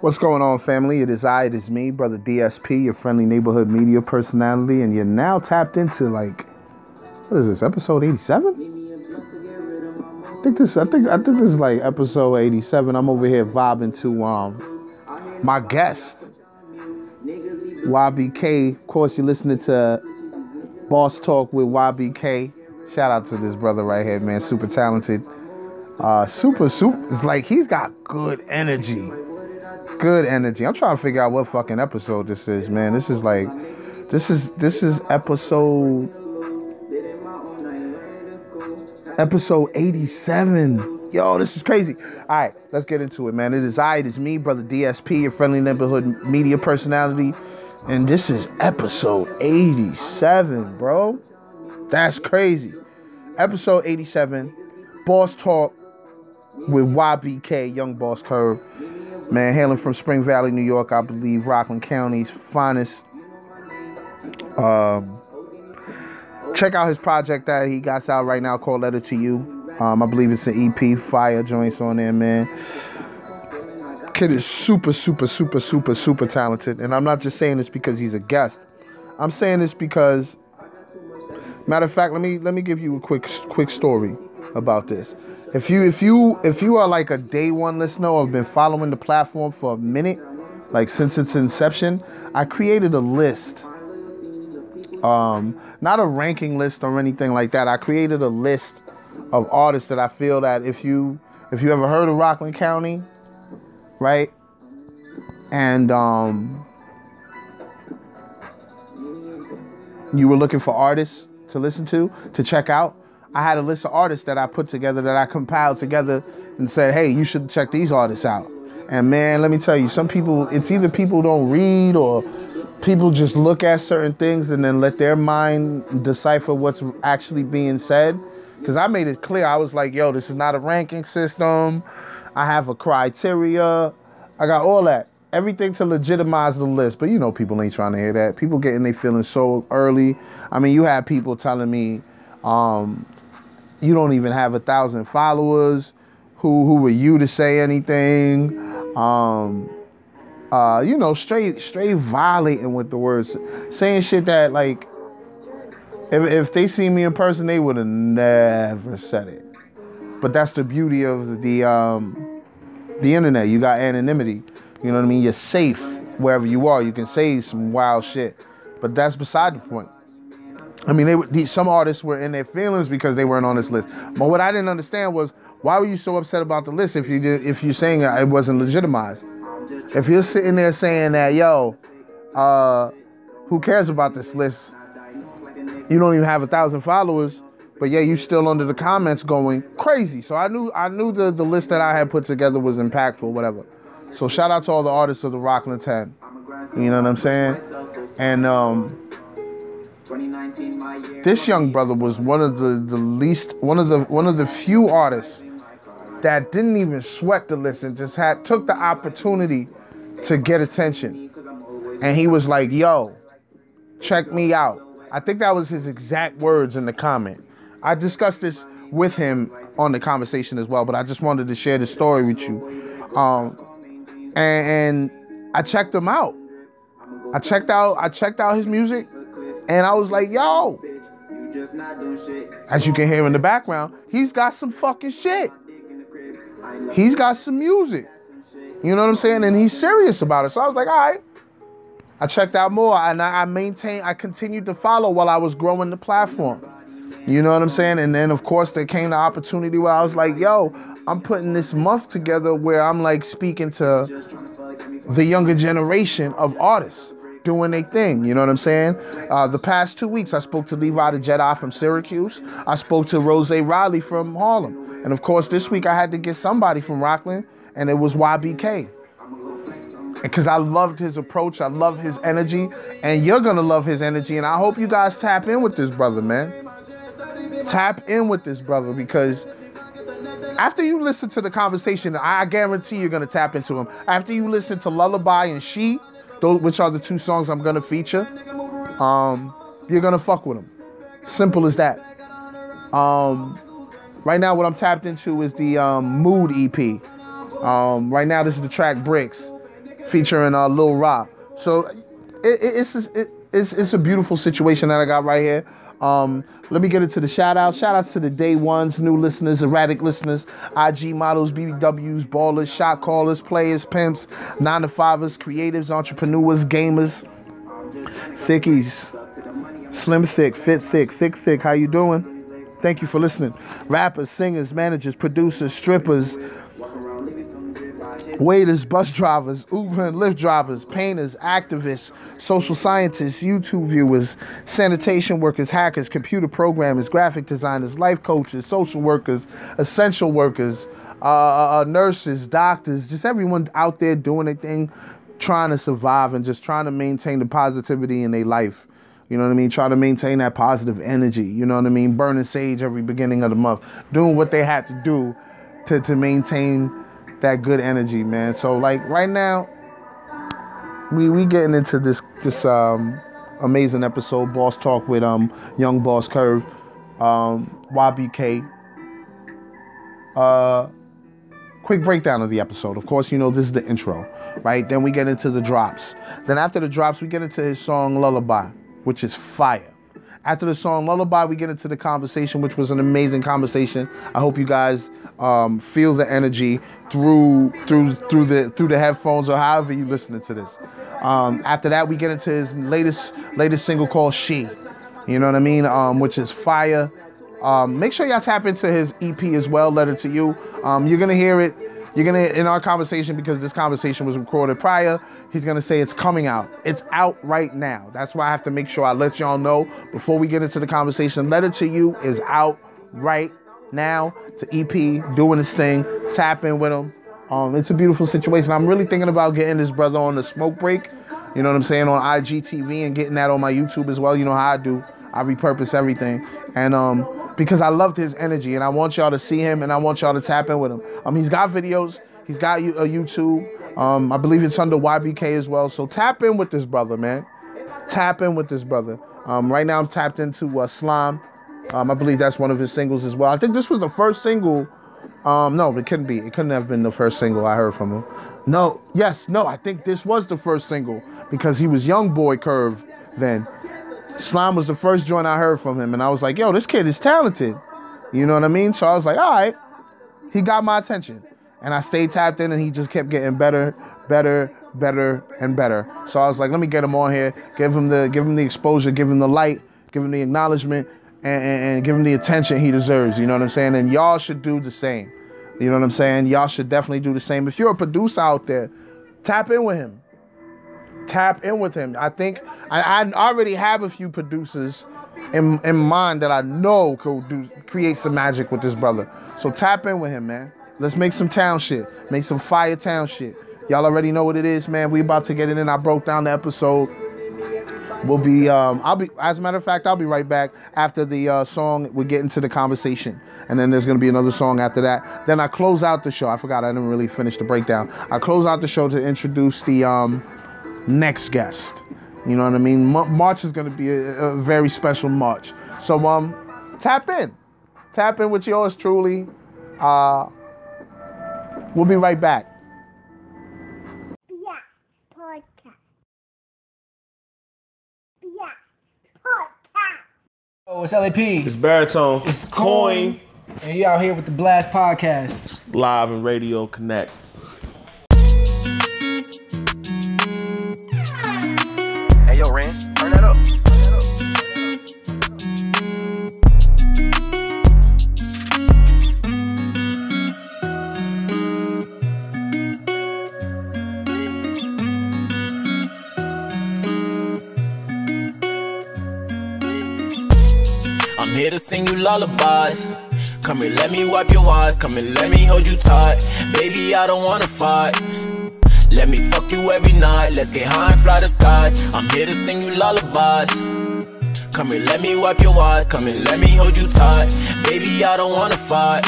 What's going on, family? It is I, it is me, Brother DSP, your friendly neighborhood media personality, and you're now tapped into, like, what is this, episode 87? I think this is like episode 87. I'm over here vibing to my guest, YBK. Of course, you're listening to Boss Talk with YBK. Shout out to this brother right here, man. Super talented. Super. It's like he's got good energy. Good energy. I'm trying to figure out what fucking episode this is, man. This is episode 87. Yo, this is crazy. All right, let's get into it, man. It is I, it is me, Brother DSP, your friendly neighborhood media personality, and this is episode 87, bro. That's crazy. Episode 87, Boss Talk with YBK, Young Boss Curve. Man, hailing from Spring Valley, New York, I believe, Rockland County's finest. Check out his project that he got out right now called Letter to You. I believe it's an EP, fire joints on there, man. Kid is super talented. And I'm not just saying this because he's a guest. I'm saying this because, matter of fact, let me give you a quick story about this. If you are like a day one listener or have been following the platform for a minute, like since its inception, I created a list. Not a ranking list or anything like that. I created a list of artists that I feel that if you ever heard of Rockland County, right? And you were looking for artists to listen to check out. I had a list of artists that I put together, that I compiled together and said, hey, you should check these artists out. And man, let me tell you, some people, it's either people don't read or people just look at certain things and then let their mind decipher what's actually being said. Because I made it clear. I was like, yo, this is not a ranking system. I have a criteria. I got all that. Everything to legitimize the list. But you know people ain't trying to hear that. People getting their feelings so early. I mean, you had people telling me, you don't even have 1,000 followers. Who were you to say anything? Straight violating with the words, saying shit that, like, if they see me in person, they would have never said it. But that's the beauty of the internet. You got anonymity. You know what I mean? You're safe wherever you are. You can say some wild shit. But that's beside the point. I mean, some artists were in their feelings because they weren't on this list. But what I didn't understand was, why were you so upset about the list if you're saying it wasn't legitimized? If you're sitting there saying that, yo, who cares about this list? You don't even have 1,000 followers, but yeah, you still under the comments going crazy. So I knew the list that I had put together was impactful, whatever. So shout out to all the artists of the Rockland 10. You know what I'm saying? And this young brother was one of the few artists that didn't even sweat the list and just took the opportunity to get attention. And he was like, yo, check me out. I think that was his exact words in the comment. I discussed this with him on the conversation as well, but I just wanted to share the story with you. And I checked him out. I checked out his music, and I was like, yo, as you can hear in the background, he's got some fucking shit. He's got some music. You know what I'm saying? And he's serious about it. So I was like, all right. I checked out more, and I continued to follow while I was growing the platform. You know what I'm saying? And then, of course, there came the opportunity where I was like, yo, I'm putting this month together where I'm, like, speaking to the younger generation of artists doing their thing. You know what I'm saying? The past 2 weeks, I spoke to Levi the Jedi from Syracuse. I spoke to Rose Riley from Harlem. And, of course, this week I had to get somebody from Rockland, and it was YBK. Because I loved his approach. I love his energy. And you're going to love his energy. And I hope you guys tap in with this brother, man. Tap in with this brother, because after you listen to the conversation, I guarantee you're going to tap into him. After you listen to Lullaby and She, which are the two songs I'm going to feature, you're going to fuck with him. Simple as that. Right now, what I'm tapped into is the Mood EP. Right now, this is the track Bricks. featuring Lil Rob. So it's a beautiful situation that I got right here. Let me get into the shout out. Shout outs to the day ones, new listeners, erratic listeners, IG models, BBWs, ballers, shot callers, players, pimps, 9-to-5ers, creatives, entrepreneurs, gamers, thickies, slim thick, fit thick, thick thick. How you doing? Thank you for listening. Rappers, singers, managers, producers, strippers, waiters, bus drivers, Uber and Lyft drivers, painters, activists, social scientists, YouTube viewers, sanitation workers, hackers, computer programmers, graphic designers, life coaches, social workers, essential workers, nurses, doctors, just everyone out there doing their thing, trying to survive and just trying to maintain the positivity in their life. You know what I mean? Try to maintain that positive energy. You know what I mean? Burning sage every beginning of the month. Doing what they had to do to maintain that good energy, man. So, like, right now, we getting into this amazing episode, Boss Talk with Young Boss Curve, YBK. Quick breakdown of the episode. Of course, you know, this is the intro, right? Then we get into the drops. Then after the drops, we get into his song, Lullaby, which is fire. After the song Lullaby, we get into the conversation, which was an amazing conversation. I hope you guys feel the energy through the headphones or however you're listening to this. After that, we get into his latest single called She. You know what I mean? Which is fire. Make sure y'all tap into his EP as well, Letter to You. You're going to hear it. You're going to, in our conversation, because this conversation was recorded prior, he's going to say it's coming out. It's out right now. That's why I have to make sure I let y'all know before we get into the conversation. Letter to You is out right now. It's an EP, doing his thing, tapping with him. It's a beautiful situation. I'm really thinking about getting this brother on the smoke break, you know what I'm saying, on IGTV and getting that on my YouTube as well. You know how I do. I repurpose everything. And because I loved his energy and I want y'all to see him and I want y'all to tap in with him. He's got videos. He's got a YouTube. I believe it's under YBK as well. So tap in with this brother, man. Tap in with this brother. Right now I'm tapped into Slime. I believe that's one of his singles as well. I think this was the first single. No, it couldn't be. It couldn't have been the first single I heard from him. No. Yes. No, I think this was the first single because he was Young Boy Curve then. Slime was the first joint I heard from him. And I was like, yo, this kid is talented. You know what I mean? So I was like, all right. He got my attention. And I stayed tapped in and he just kept getting better, and better. So I was like, let me get him on here, give him the exposure, give him the light, give him the acknowledgement, and give him the attention he deserves. You know what I'm saying? And y'all should do the same. You know what I'm saying? Y'all should definitely do the same. If you're a producer out there, tap in with him. Tap in with him. I think I already have a few producers in mind that I know could create some magic with this brother. So tap in with him, man. Let's make some town shit. Make some fire town shit. Y'all already know what it is, man. We about to get it in. I broke down the episode. We'll be, as a matter of fact, I'll be right back after the song. We get into the conversation. And then there's going to be another song after that. Then I close out the show. I forgot. I didn't really finish the breakdown. I close out the show to introduce the next guest. You know what I mean? March is going to be a very special March. So, tap in. Tap in with yours truly. We'll be right back. Blast Podcast. Oh, it's LAP. It's Baritone. It's Coin. And you out here with the Blast Podcast. It's live and Radio Connect. Hey, yo, Rand, turn that up. Here to sing you lullabies. Come here, let me wipe your eyes. Come here, let me hold you tight. Baby, I don't wanna fight. Let me fuck you every night. Let's get high and fly the skies. I'm here to sing you lullabies. Come here, let me wipe your eyes. Come here, let me hold you tight. Baby, I don't wanna fight.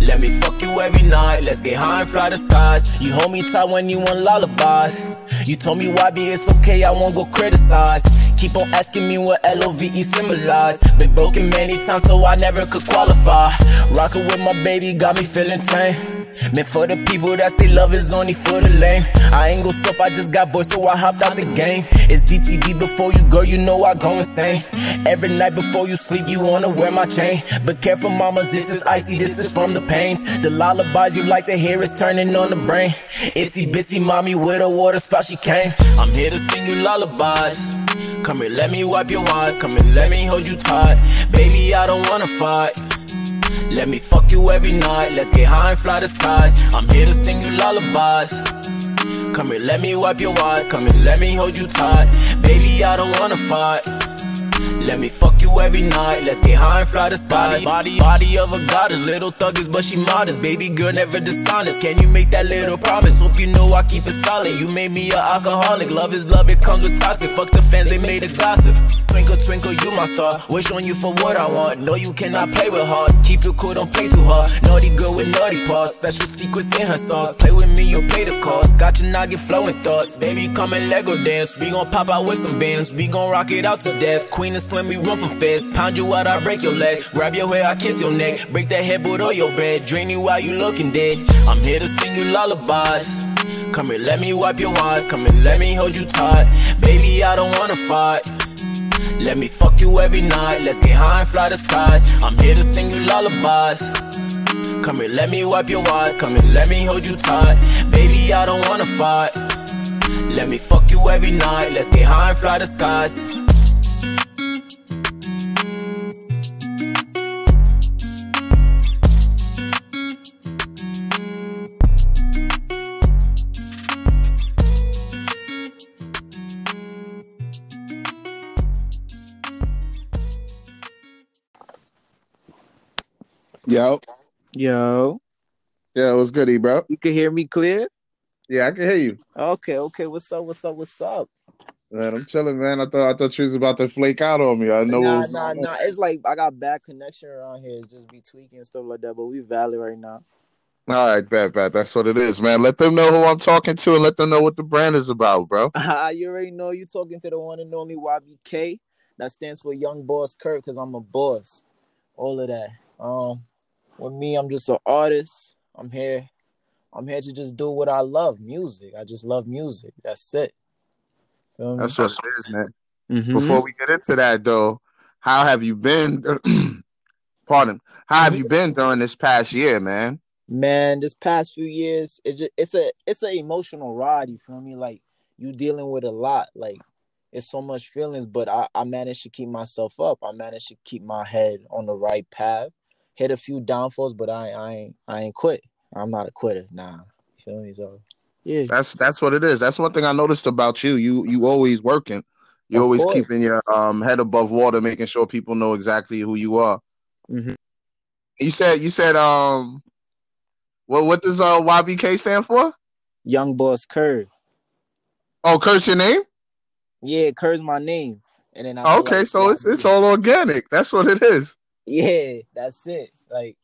Let me fuck you every night. Let's get high and fly the skies. You hold me tight when you want lullabies. You told me YB, it's okay, I won't go criticize. Keep on asking me what LOVE symbolize. Been broken many times so I never could qualify. Rockin' with my baby got me feeling tame. Man, for the people that say love is only for the lame. I ain't gon' stop, I just got boys, so I hopped out the game. It's DTV before you go, you know I go insane. Every night before you sleep, you wanna wear my chain. But careful, mamas, this is icy, this is from the pains. The lullabies you like to hear is turning on the brain. Itsy bitsy mommy with a water spout, she came. I'm here to sing you lullabies. Come here, let me wipe your eyes. Come here, let me hold you tight. Baby, I don't wanna fight. Let me fuck you every night. Let's get high and fly the skies. I'm here to sing you lullabies. Come here, let me wipe your eyes. Come here, let me hold you tight. Baby, I don't wanna fight. Let me fuck you every night. Let's get high and fly the skies. Body of a goddess. Little thuggers, but she modest. Baby girl, never dishonest. Can you make that little promise? Hope you know I keep it solid. You made me a alcoholic. Love is love, it comes with toxic. Fuck the fans, they made it gossip. Twinkle, twinkle, you my star. Wish on you for what I want. No, you cannot play with hearts. Keep it cool, don't play too hard. Naughty girl with naughty parts. Special secrets in her sauce. Play with me, you'll pay the cost. Got your noggin flowing thoughts. Baby, come and Lego dance. We gon' pop out with some bands. We gon' rock it out to death. Queen and slim, we run from feds. Pound you out, I break your legs. Grab your hair, I kiss your neck. Break that headboard on your bed. Drain you while you looking dead. I'm here to sing you lullabies. Come here, let me wipe your eyes. Come here, let me hold you tight. Baby, I don't wanna fight. Let me fuck you every night. Let's get high and fly the skies. I'm here to sing you lullabies. Come here, let me wipe your eyes. Come here, let me hold you tight. Baby, I don't wanna fight. Let me fuck you every night. Let's get high and fly the skies. Yo, what's good, bro? You can hear me clear? Yeah, I can hear you. Okay. What's up? Man, I'm chilling, man. I thought she was about to flake out on me. I know. Nah. It's like I got bad connection around here. It's just be tweaking and stuff like that. But we valid right now. All right, bad. That's what it is, man. Let them know who I'm talking to and let them know what the brand is about, bro. You already know you talking to the one and only YBK. That stands for Young Boss Curve, because I'm a boss. All of that. With me, I'm just an artist. I'm here to just do what I love, music. I just love music. That's it. That's what it is, man. Mm-hmm. Before we get into that, though, how have you been? Pardon. How have you been during this past year, man? Man, this past few years, it's an emotional ride. You feel me? Like, you dealing with a lot. Like, it's so much feelings, but I managed to keep myself up. I managed to keep my head on the right path. Hit a few downfalls, but I ain't quit. I'm not a quitter. Nah, feel me? So yeah, that's what it is. That's one thing I noticed about you. You always working. You always keeping your head above water, making sure people know exactly who you are. Mm-hmm. You said what does YBK stand for? Young Boss Curve. Oh, Curve's your name? Yeah, Curve's my name. And then okay, so yeah, it's all organic. That's what it is. Yeah, that's it. Like,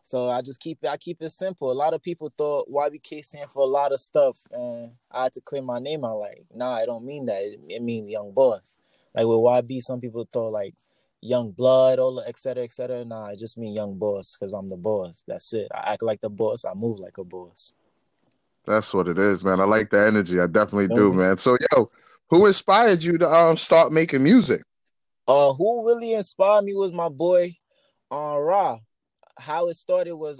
so I keep it simple. A lot of people thought YBK stand for a lot of stuff, and I had to clear my name out. Like, nah, I don't mean that. It means young boss. Like, with YB, some people thought like young blood, all et cetera, et cetera. Nah, I just mean young boss because I'm the boss. That's it. I act like the boss. I move like a boss. That's what it is, man. I like the energy. I definitely do, man. So, yo, who inspired you to start making music? Who really inspired me was my boy, Ra. How it started was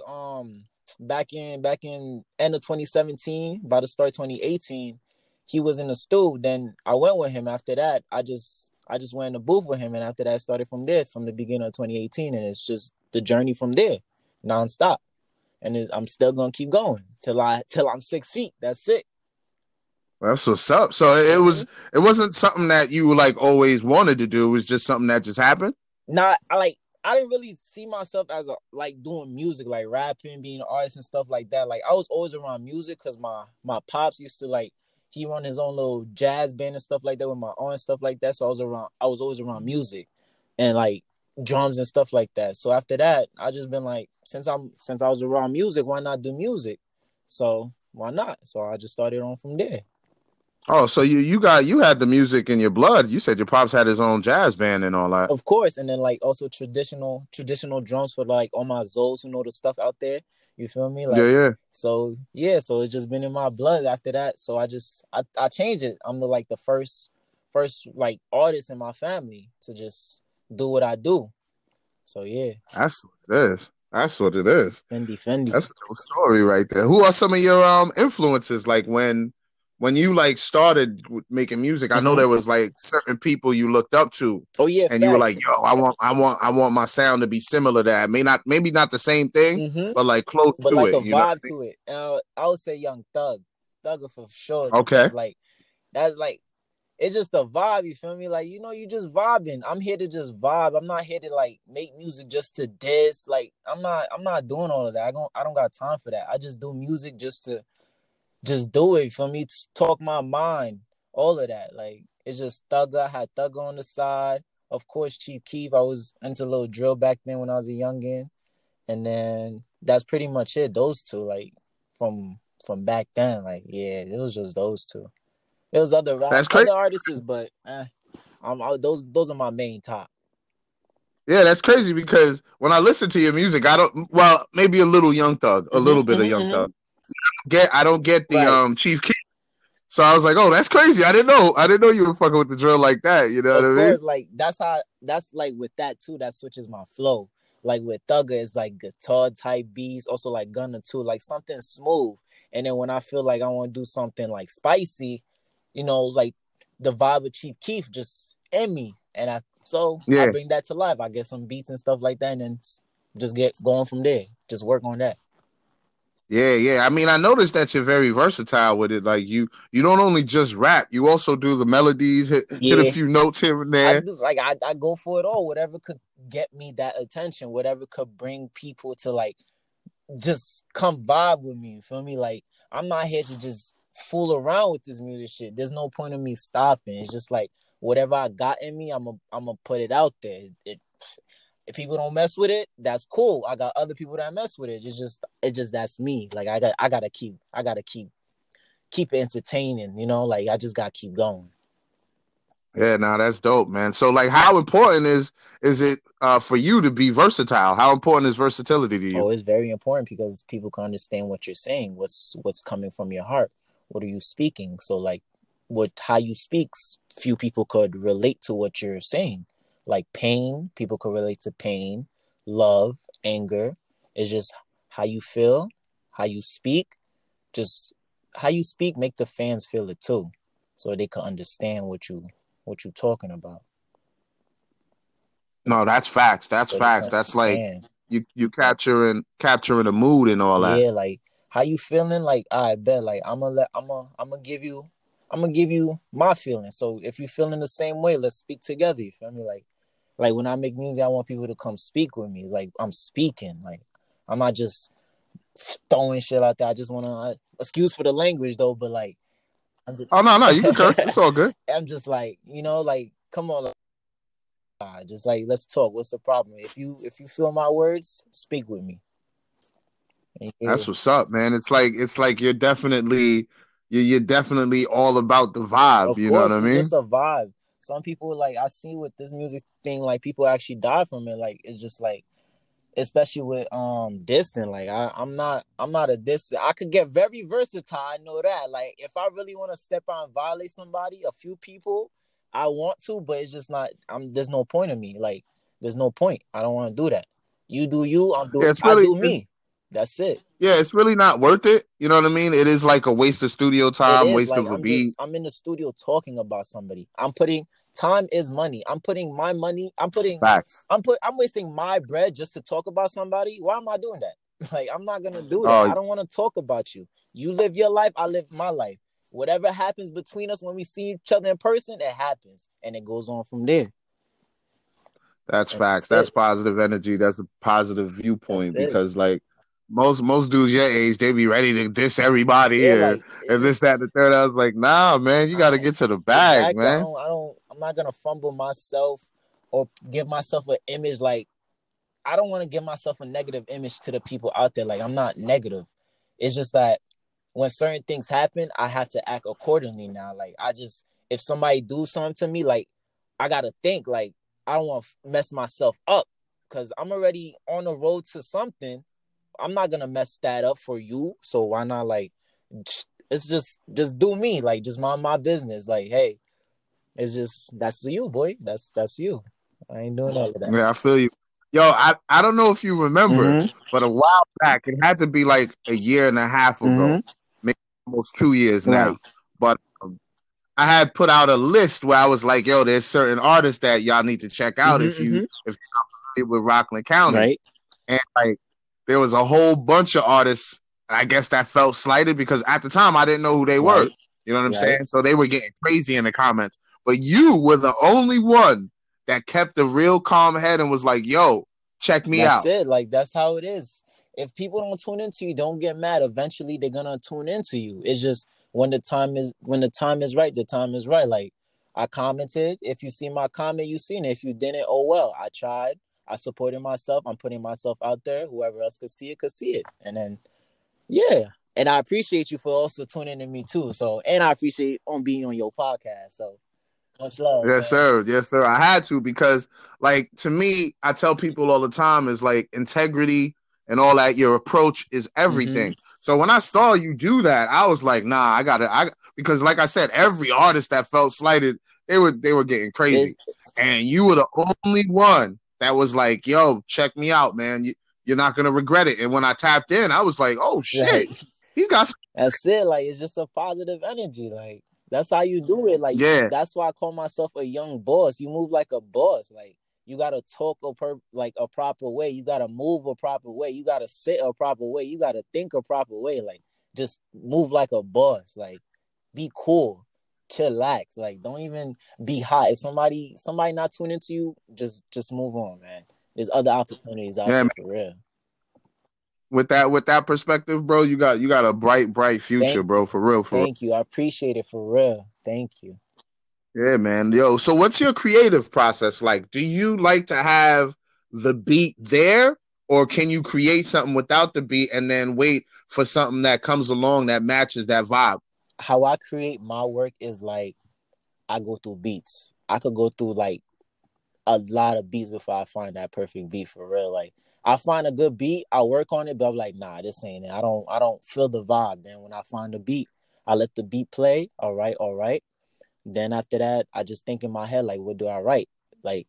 back in end of 2017, about to start 2018. He was in the stool. Then I went with him. After that, I just went in the booth with him, and after that, I started from there, from the beginning of 2018, and it's just the journey from there, nonstop. And I'm still gonna keep going till I'm 6 feet. That's it. That's what's up. So it wasn't something that you like always wanted to do. It was just something that just happened. Nah, I didn't really see myself as like doing music, like rapping, being an artist and stuff like that. Like, I was always around music because my pops used to, like, he run his own little jazz band and stuff like that with my aunt and stuff like that. So I was always around music and like drums and stuff like that. So after that, I just been like, since I was around music, why not do music? So why not? So I just started on from there. Oh, so you had the music in your blood. You said your pops had his own jazz band and all that. Of course, and then like also traditional drums for like all my Zos who know the stuff out there. You feel me? Like, yeah. So yeah, so it's just been in my blood after that. So I changed it. I'm the first like artist in my family to just do what I do. So yeah, that's what it is. Fendi. That's a cool story right there. Who are some of your influences? Like when you started making music, I know there was certain people you looked up to. Oh yeah, and you were like, yo, I want my sound to be similar to that. Maybe not the same thing, but close but to it. But a vibe to it. I would say Young Thug, Thugger for sure. Okay, that's it's just the vibe. You feel me? You just vibing. I'm here to just vibe. I'm not here to make music just to diss. I'm not doing all of that. I don't got time for that. I just do music just to. Just do it for me, to talk my mind, all of that. It's just Thugger. I had Thugger on the side. Of course, Chief Keef. I was into a little drill back then when I was a youngin'. And then that's pretty much it. Those two, from back then. It was just those two. There was other artists, but those are my main top. Yeah, that's crazy because when I listen to your music, maybe a little Young Thug, a little bit of Young Thug. I don't get the Chief Keef. So I was like, oh, that's crazy. I didn't know you were fucking with the drill like that. You know what I mean? That's with that too, that switches my flow. With Thugger, it's guitar type beats, also Gunna too, something smooth. And then when I feel I want to do something spicy, the vibe of Chief Keef just in me. And I bring that to life. I get some beats and stuff like that and then just get going from there. Just work on that. Yeah. I mean, I noticed that you're very versatile with it. You don't only just rap, you also do the melodies, hit a few notes here and there. I go for it all. Whatever could get me that attention, whatever could bring people to just come vibe with me. You feel me? I'm not here to just fool around with this music shit. There's no point in me stopping. It's just whatever I got in me, I'm a put it out there. If people don't mess with it, that's cool. I got other people that mess with it. It's just that's me. I gotta keep entertaining. I just gotta keep going. Yeah, no, that's dope, man. So, how important is it for you to be versatile? How important is versatility to you? Oh, it's very important because people can understand what you're saying, what's coming from your heart, what are you speaking. So, how you speak, few people could relate to what you're saying. Pain, people could relate to pain, love, anger. It's just how you feel, how you speak. Just how you speak, make the fans feel it too, so they can understand what you talking about. No, that's facts. That's you capturing the mood and all that. Yeah, how you feeling? I bet. I'm gonna give you my feelings. So if you feeling the same way, let's speak together. You feel me? Like when I make music, I want people to come speak with me. I'm speaking. I'm not just throwing shit out there. I just want to, excuse for the language though, but I'm just, oh no, you can curse. It's all good. I'm just come on, let's talk. What's the problem? If you feel my words, speak with me. Yeah. That's what's up, man. It's like you're definitely all about the vibe. Of course, know what I mean? It's a vibe. Some people, I see with this music thing, people actually die from it. It's just especially with dissing. I'm not a disser. I could get very versatile. I know that. If I really want to step out and violate somebody, a few people, I want to, but it's just not. There's no point in me. There's no point. I don't want to do that. You do you. I'm doing. Yeah, I do me. That's it. Yeah, it's really not worth it. You know what I mean? It is a waste of studio time, waste of a beat. I'm in the studio talking about somebody. I'm putting time is money. I'm putting my money. I'm putting facts. I'm wasting my bread just to talk about somebody. Why am I doing that? I'm not gonna do that. I don't want to talk about you. You live your life. I live my life. Whatever happens between us when we see each other in person, it happens, and it goes on from there. That's facts. That's positive energy. That's a positive viewpoint because most dudes your age, they be ready to diss everybody and this, that, and the third. I was like, nah, man, you got to get to the bag, man. I'm not going to fumble myself or give myself an image. I don't want to give myself a negative image to the people out there. I'm not negative. It's just that when certain things happen, I have to act accordingly now. If somebody do something to me, I got to think, I don't want to mess myself up because I'm already on the road to something. I'm not gonna mess that up for you. So why not, like, it's just do me, like, just mind my business. Like, hey, it's just, that's you, boy. That's you. I ain't doing all of that. Yeah, I feel you. Yo, I don't know if you remember, but a while back, it had to be like a year and a half ago, maybe almost 2 years now. But I had put out a list where I was like, yo, there's certain artists that y'all need to check out if you're not familiar with Rockland County. Right. And like, there was a whole bunch of artists, I guess, that felt slighted because at the time I didn't know who they were. You know what I'm saying? So they were getting crazy in the comments. But you were the only one that kept the real calm head and was like, yo, check me out. That's it. Like, that's how it is. If people don't tune into you, don't get mad. Eventually they're gonna tune into you. It's just when the time is right, the time is right. Like, I commented. If you see my comment, you seen it. If you didn't, oh well. I tried. I supported myself. I'm putting myself out there. Whoever else could see it. And then, yeah. And I appreciate you for also tuning in me too. So, and I appreciate being on your podcast. So, much love. Yes, man. Sir. Yes, sir. I had to, because, like, to me, I tell people all the time is like integrity and all that. Your approach is everything. So when I saw you do that, I was like, nah, I gotta, because like I said, every artist that felt slighted, they were getting crazy, and you were the only one that was like, yo, check me out, man. You're not gonna regret it. And when I tapped in, I was like, oh shit. Right. He's got. That's it. Like, it's just a positive energy. Like, that's how you do it. Like, that's why I call myself a young boss. You move like a boss. Like, you gotta talk a proper way. You gotta move a proper way. You gotta sit a proper way. You gotta think a proper way. Like, just move like a boss. Like, be cool, chillax. Like, don't even be hot. If somebody not tuning into you, just move on, man. There's other opportunities out there for real. With that perspective, bro, you got a bright future, bro, for real. Thank you. I appreciate it, for real. Thank you. Yeah, man. Yo, so what's your creative process like? Do you like to have the beat there, or can you create something without the beat and then wait for something that comes along that matches that vibe? How I create my work is like, I go through beats. I could go through like a lot of beats before I find that perfect beat, for real. Like, I find a good beat, I work on it, but I'm like, nah, this ain't it. I don't feel the vibe. Then when I find a beat, I let the beat play. All right. Then after that, I just think in my head, like, what do I write? Like,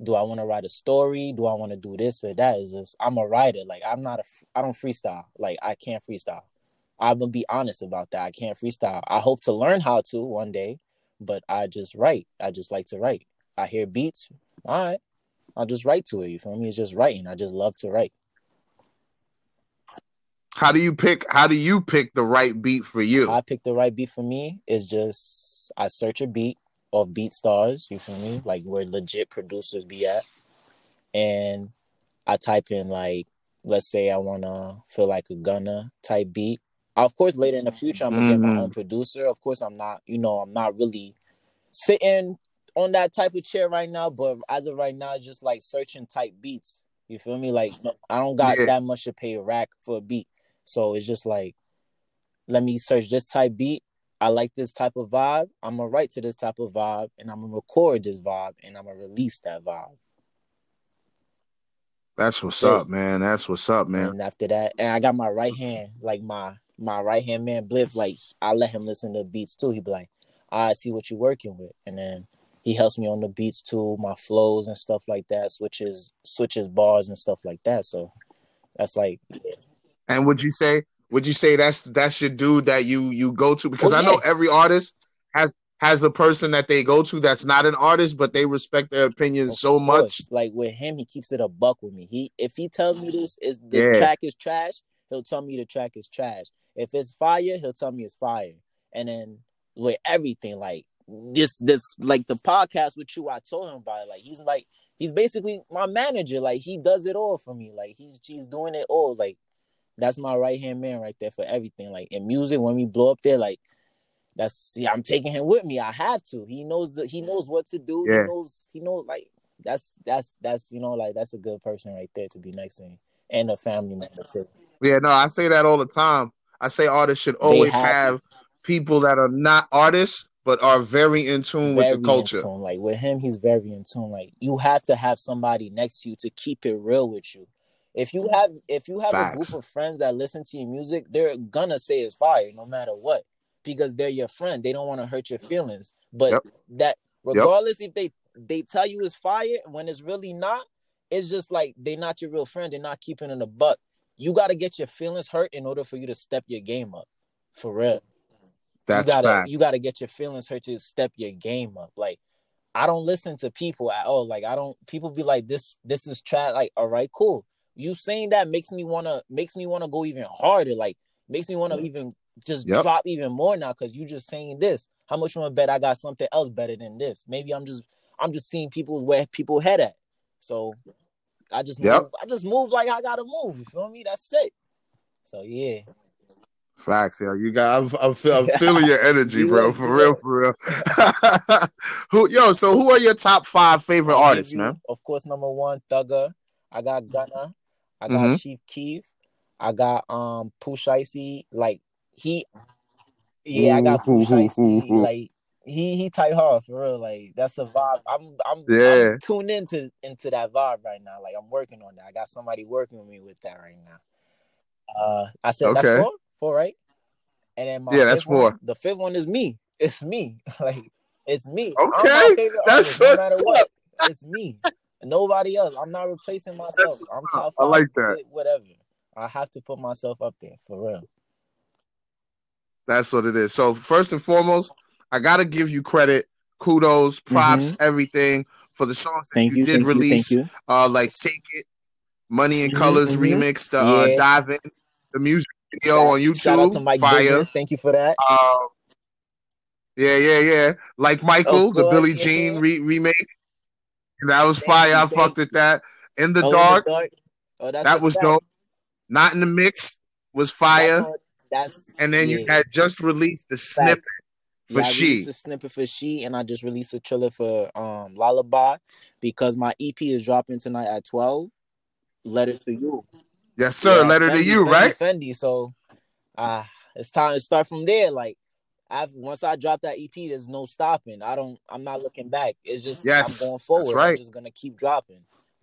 do I want to write a story? Do I want to do this or that? It's just, I'm a writer. Like, I don't freestyle. Like, I can't freestyle. I'm going to be honest about that. I can't freestyle. I hope to learn how to one day, but I just write. I just like to write. I hear beats. All right. I'll just write to it. You feel me? It's just writing. I just love to write. How do you pick the right beat for you? I pick the right beat for me is just, I search a beat of BeatStars. You feel me? Like, where legit producers be at. And I type in, like, let's say I want to feel like a Gunna type beat. Of course, later in the future, I'm going to get my own producer. Of course, I'm not really sitting on that type of chair right now, but as of right now, it's just like searching type beats. You feel me? Like, I don't got that much to pay a rack for a beat. So it's just like, let me search this type beat. I like this type of vibe. I'm going to write to this type of vibe, and I'm going to record this vibe, and I'm going to release that vibe. That's what's up, man. And after that, and I got my right hand, like my right hand man, Bliff, like, I let him listen to beats too. He be like, all right, see what you're working with. And then he helps me on the beats too, my flows and stuff like that, switches bars and stuff like that. So that's like... Yeah. And would you say that's your dude that you go to? Because I know every artist has a person that they go to that's not an artist, but they respect their opinion so much. Like, with him, he keeps it a buck with me. If he tells me this track is trash, he'll tell me the track is trash. If it's fire, he'll tell me it's fire. And then with everything, like this, like the podcast with you, I told him about it. Like, he's basically my manager. Like, he does it all for me. Like, he's doing it all. Like, that's my right-hand man right there for everything. Like, in music, when we blow up there, like, I'm taking him with me. I have to. He knows what to do. Yeah. He knows, like, that's you know, like, that's a good person right there to be next to him, and a family member too. Yeah, no, I say that all the time. I say artists should always have people that are not artists, but are very in tune with the culture. Like, with him, he's very in tune. Like, you have to have somebody next to you to keep it real with you. If you have Facts. A group of friends that listen to your music, they're gonna say it's fire no matter what, because they're your friend. They don't want to hurt your feelings. But yep. that regardless yep. if they tell you it's fire when it's really not, it's just like they're not your real friend. They're not keeping in the buck. You gotta get your feelings hurt in order for you to step your game up. For real. That's facts. You gotta get your feelings hurt to step your game up. Like, I don't listen to people at all. Like, I don't. People be like, this is trash. Like, all right, cool. You saying that makes me wanna go even harder. Like, makes me wanna even just yep. drop even more now because you just saying this. How much you wanna bet I got something else better than this? Maybe I'm just seeing people where people head at. So I just yep. move like I gotta move. You feel me? That's it. So yeah. Facts, yo. You got. I'm feeling your energy, bro. For real. So who are your top five favorite artists, man? Of course, number one, Thugger. I got Gunna. I got Chief Keef. I got Pusha T. Like he, yeah. I got Pusha T. Like he type hard for real. Like that's a vibe. I'm tuned into that vibe right now. Like I'm working on that. I got somebody working with me with that right now. I said okay. That's cool. Four, right? And then that's four. The fifth one is me. It's me. Like it's me. Okay, that's what's up. It's me. Nobody else. I'm not replacing myself. I'm top five. I like that. Whatever. I have to put myself up there for real. That's what it is. So first and foremost, I gotta give you credit, kudos, props, everything for the songs that you did release. You. Like "Shake It," "Money in Colors" remix, the "Dive In," the music. Video on YouTube, shout out to Mike fire. Business. Thank you for that. Yeah. Like Michael, the Billie Jean remake. That was fire. I fucked with that. In the Dark. That was dope. Not in the Mix was fire. And then you had just released the snippet for She. I released a snippet for She, and I just released a trailer for Lullaby because my EP is dropping tonight at 12. Letter to You. Yes, sir. Yeah, Letter to You, right? Fendi. So, it's time to start from there. Like, once I drop that EP, there's no stopping. I'm not looking back. It's just I'm going forward. That's right. I'm just gonna keep dropping.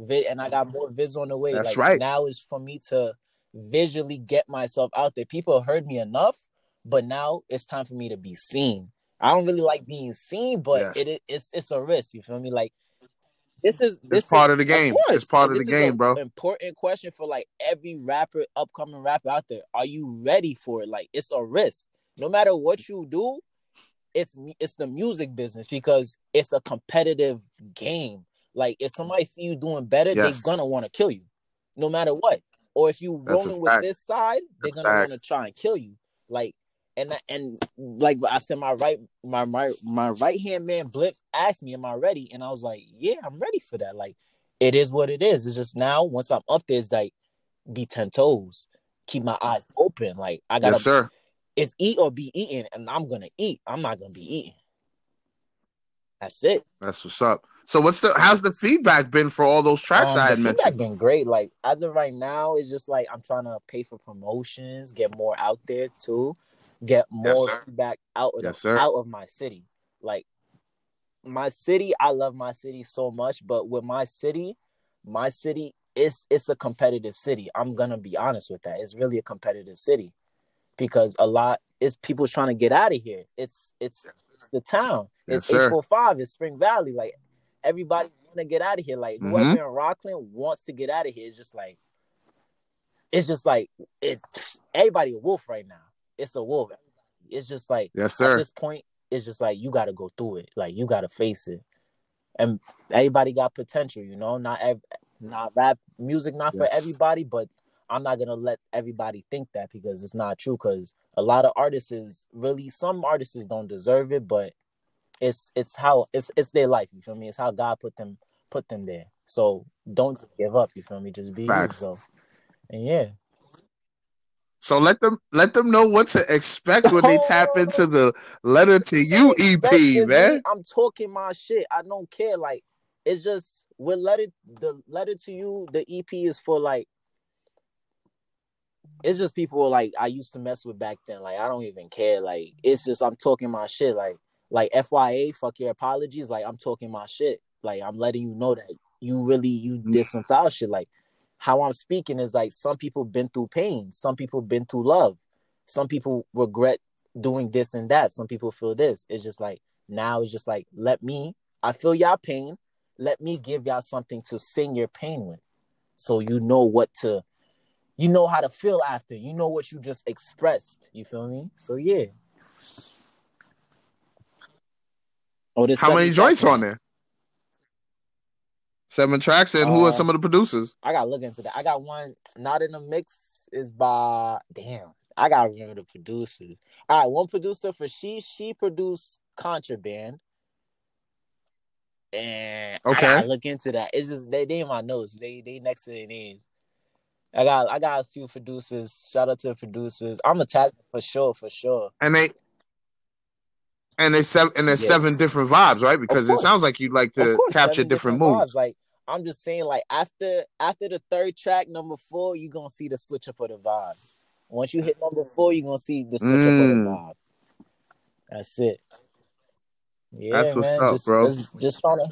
And I got more vids on the way. That's right. Now is for me to visually get myself out there. People heard me enough, but now it's time for me to be seen. I don't really like being seen, but it's a risk. You feel me? Like. This is part of the game. It's part of the game, bro. Important question for like every rapper, upcoming rapper out there. Are you ready for it? Like it's a risk. No matter what you do, it's the music business because it's a competitive game. Like if somebody see you doing better, they're gonna want to kill you, no matter what. Or if you rolling with this side, they're gonna want to try and kill you. Like and like I said, my right hand man Bliff asked me, "Am I ready?" And I was like, "Yeah, I'm ready for that." Like, it is what it is. It's just now once I'm up there, it's like be 10 toes, keep my eyes open. Like I gotta, it's eat or be eaten, and I'm gonna eat. I'm not gonna be eaten. That's it. That's what's up. So how's the feedback been for all those tracks I had mentioned? The feedback been great. Like as of right now, it's just like I'm trying to pay for promotions, get more out there too. Get more feedback out of my city. Like my city, I love my city so much, but with my city it's a competitive city. I'm gonna be honest with that. It's really a competitive city because a lot is people trying to get out of here. It's the town. It's 845. It's Spring Valley. Like everybody wanna get out of here. Like whoever in Rockland wants to get out of here. It's everybody a wolf right now. It's a wolf. It's just like at this point, it's just like you gotta go through it. Like you gotta face it. And everybody got potential, you know. Not rap music, not for everybody. But I'm not gonna let everybody think that because it's not true. Because a lot of artists some artists don't deserve it, but it's their life. You feel me? It's how God put them there. So don't give up. You feel me? Just be yourself. And yeah. So let them know what to expect when they tap into the Letter to You EP, man. I'm talking my shit. I don't care. Like it's just with the Letter to You. The EP is for like it's just people like I used to mess with back then. Like I don't even care. Like it's just I'm talking my shit. Like FYA, fuck your apologies. Like I'm talking my shit. Like I'm letting you know that you did some foul shit. Like how I'm speaking is like, some people been through pain. Some people been through love. Some people regret doing this and that. Some people feel this. It's just like, now it's just like, I feel y'all pain. Let me give y'all something to sing your pain with. So you know what to, you know how to feel after. You know what you just expressed. You feel me? So yeah. Oh, this how many joints on there? 7 tracks, and who are some of the producers? I gotta look into that. I got one not in the mix. Is by I gotta remember the producer. All right, one producer for she produced Contraband. And okay. I gotta look into that. It's just they in my notes. They next to their name. I got a few producers. Shout out to the producers. I'm a tag for sure. And there's 7 different vibes, right? Because it sounds like you like to capture different moods. Like I'm just saying, like after the 3rd track, number 4, you're gonna see the switch up of the vibe. Once you hit number 4, you're gonna see the switch up of the vibe. That's it. Yeah, that's what's up, bro. Just trying to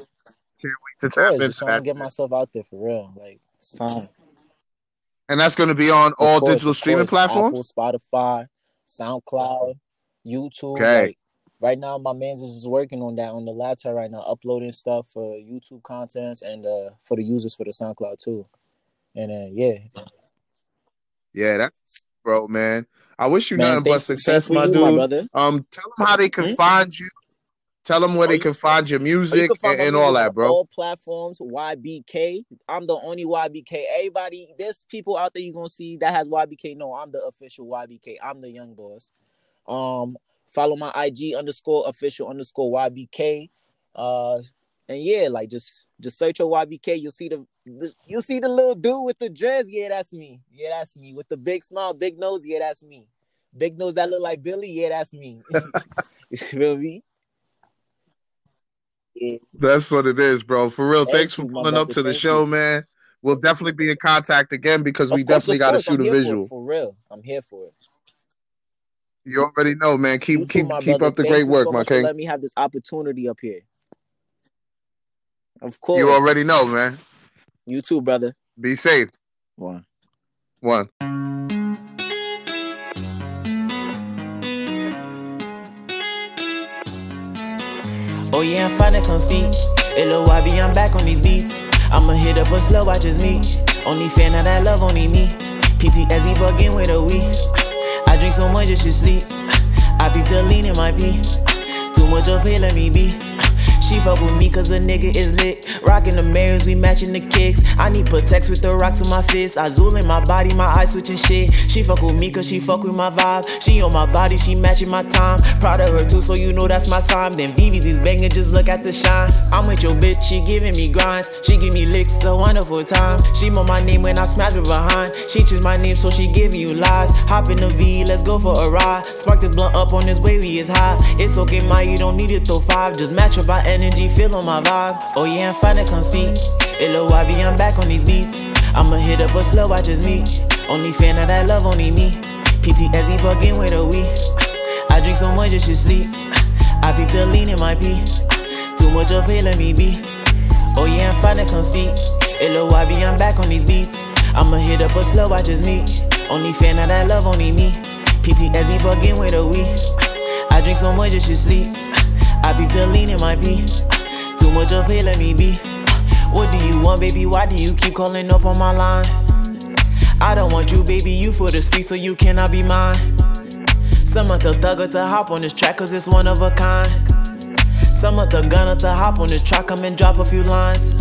can't wait to tap into just trying to get myself out there for real. Like it's time. And that's gonna be on all digital streaming platforms: Apple, Spotify, SoundCloud, YouTube. Okay. Like, right now, my man's is just working on that on the laptop right now, uploading stuff for YouTube contents and for the users for the SoundCloud too. And yeah, that's bro, man. I wish you nothing but success, my dude. Tell them how they can find you. Tell them where they can find your music and all that, bro. All platforms, YBK. I'm the only YBK. Everybody, there's people out there you're gonna see that has YBK. No, I'm the official YBK. I'm the young boss. Follow my IG _official_YBK. And yeah, like just search on YBK. You'll see the little dude with the dreads. Yeah, that's me. Yeah, that's me. With the big smile, big nose. Yeah, that's me. Big nose that look like Billy. Yeah, that's me. You feel me? Yeah. That's what it is, bro. For real. Thanks for coming up to the show, man. We'll definitely be in contact again because we definitely got to shoot a visual. For real. I'm here for it. You already know, man. Keep up the great work, my king. Let me have this opportunity up here. Of course. You already know, man. You too, brother. Be safe. One. Oh yeah, I'm finna come speak. LOYB, I'm back on these beats. I'ma hit up a slow, watch as me. Only fan that I love, only me. PTSD bugging with a wee. I drink so much, it should sleep. I peep the lean in my pee. Too much of it, let me be. She fuck with me cause a nigga is lit. Rockin' the mirrors, we matching the kicks. I need Patex with the rocks in my fist. I zool in my body, my eyes switching shit. She fuck with me cause she fuck with my vibe. She on my body, she matching my time. Proud of her too, so you know that's my sign. Then VV's is banging, just look at the shine. I'm with your bitch, she giving me grinds. She give me licks, a wonderful time. She moan my name when I smash her behind. She choose my name, so she giving you lies. Hop in the V, let's go for a ride. Spark this blunt up on this wavy, it's high. It's okay, ma, you don't need it though 5. Just match up by end. Energy, feel on my vibe. Oh yeah, I'm finna come speak. LOYB, I'm back on these beats. I'ma hit up a slow, I just me. Only fan that I love, only me. PTSD bugging with a wee. I drink so much, it should sleep. I peep the lean in my pee. Too much of it, let me be. Oh yeah, I'm finna come speak. LOYB, I'm back on these beats. I'ma hit up a slow, I just me. Only fan that I love, only me. PTSD bugging with a wee. I drink so much, it should sleep. I be the lean in my pee. Too much of it, let me be. What do you want, baby? Why do you keep calling up on my line? I don't want you, baby. You for the street, so you cannot be mine. Someone tell Thugger to hop on this track, cause it's one of a kind. Someone tell Gunna to hop on this track, come and drop a few lines.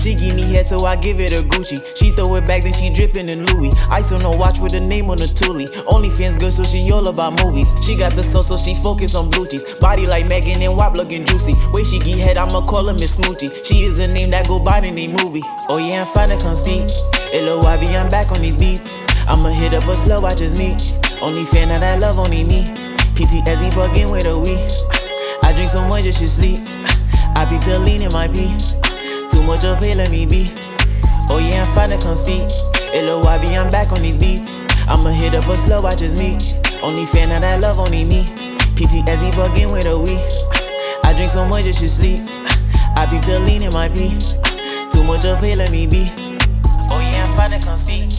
She give me head, so I give it her Gucci. She throw it back, then she drippin' in Louis. Ice on her watch with her name on the Thule. Only fans good, so she all about movies. She got the soul, so she focus on blue cheese. Body like Megan and Wop looking juicy. Way she get head, I'ma call her Miss Smoochie. She is a name that go by the name movie. Oh yeah, I'm finna come speak. LOYB, I'm back on these beats. I'ma hit up a slow, I just me. Only fan that I love, only me. PTSD bugging with a wee. I drink so much, it should sleep. I peep the lean in my pee. Too much of it, let me be. Oh yeah, I'm finna come speak. LOYB, I'm back on these beats. I'ma hit up a slow, I just me. Only fan that I love, only me. PTSD bugging with a wee. I drink so much, it should sleep. I peep the lean in my pee. Too much of it, let me be. Oh yeah, I'm find it, come speak.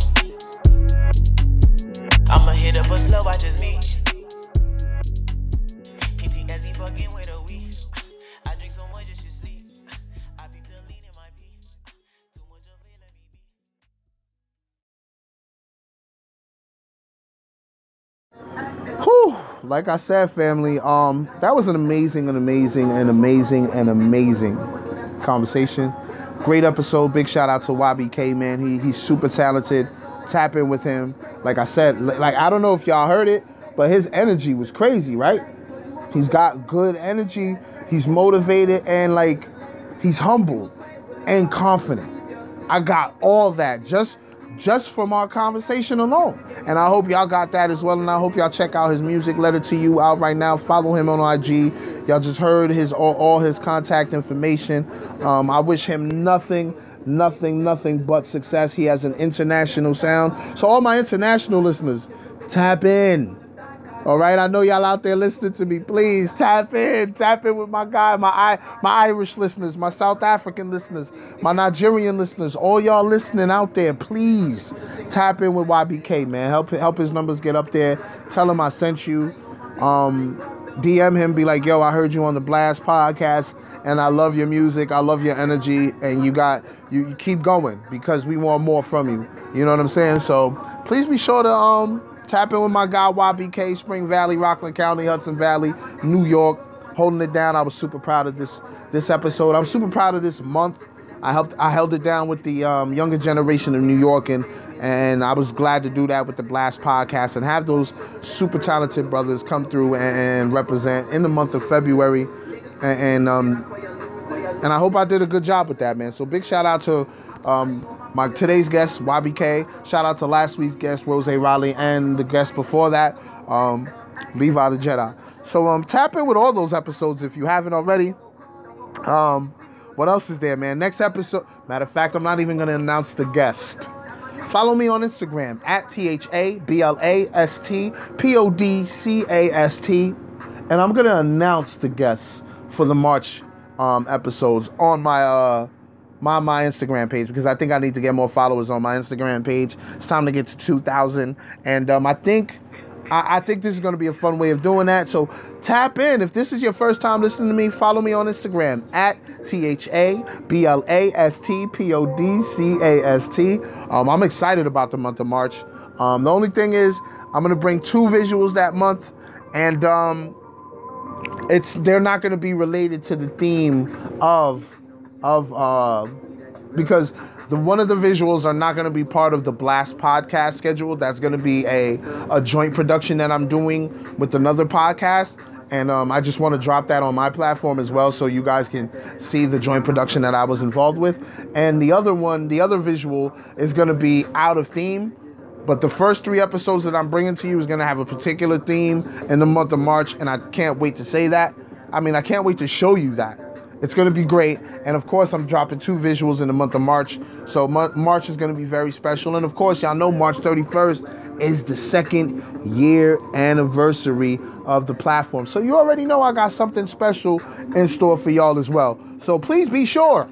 I'ma hit up a slow, I just me. PTSD bugging with a weed. I drink so much, it's just sleep. I be the lean in my pee. Too much of it, let me be. Whew. Like I said, family, that was an amazing conversation. Great episode. Big shout out to YBK, man. He's super talented. Tap in with him. Like I said, like I don't know if y'all heard it, but his energy was crazy, right? He's got good energy. He's motivated and like he's humble and confident. I got all that just from our conversation alone. And I hope y'all got that as well. And I hope y'all check out his music, Letter to You, out right now. Follow him on IG. Y'all just heard his all his contact information. I wish him nothing but success. He has an international sound. So all my international listeners, tap in. All right, I know y'all out there listening to me. Please tap in with my guy, my Irish listeners, my South African listeners, my Nigerian listeners. All y'all listening out there, please tap in with YBK, man. Help his numbers get up there. Tell him I sent you. DM him, be like, yo, I heard you on the Blast Podcast, and I love your music, I love your energy, and you keep going, because we want more from you, you know what I'm saying? So, please be sure to tap in with my guy, YBK, Spring Valley, Rockland County, Hudson Valley, New York, holding it down. I was super proud of this episode. I'm super proud of this month. I held it down with the younger generation of New York, and I was glad to do that with the Blast Podcast and have those super talented brothers come through and represent in the month of February. And I hope I did a good job with that, man. So big shout out to my today's guest, YBK. Shout out to last week's guest, Rose Riley, and the guest before that, Levi the Jedi. So tap in with all those episodes if you haven't already. What else is there, man? Next episode. Matter of fact, I'm not even going to announce the guest. Follow me on Instagram at THABLASTPODCAST, and I'm going to announce the guests for the March episodes on my my Instagram page, because I think I need to get more followers on my Instagram page. It's time to get to 2,000, and I think this is going to be a fun way of doing that. So tap in. If this is your first time listening to me, follow me on Instagram at THABLASTPODCAST. I'm excited about the month of March. The only thing is I'm going to bring 2 visuals that month, and they're not going to be related to the theme of because one of the visuals are not going to be part of the Blast Podcast schedule. That's going to be a joint production that I'm doing with another podcast, and I just want to drop that on my platform as well, so you guys can see the joint production that I was involved with. And the other visual is going to be out of theme. But the first 3 episodes that I'm bringing to you is going to have a particular theme in the month of March, and I can't wait to say that. I mean, I can't wait to show you that. It's going to be great. And, of course, I'm dropping 2 visuals in the month of March. So March is going to be very special. And, of course, y'all know March 31st is the 2nd year anniversary of the platform. So you already know I got something special in store for y'all as well. So please be sure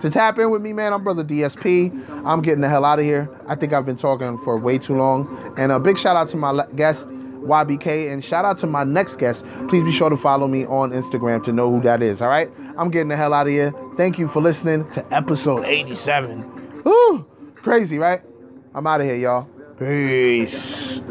to tap in with me, man. I'm Brother DSP. I'm getting the hell out of here. I think I've been talking for way too long. And a big shout out to my guest, YBK, and shout out to my next guest. Please be sure to follow me on Instagram to know who that is, all right? I'm getting the hell out of here. Thank you for listening to episode 87. Woo! Crazy, right? I'm out of here, y'all. Peace.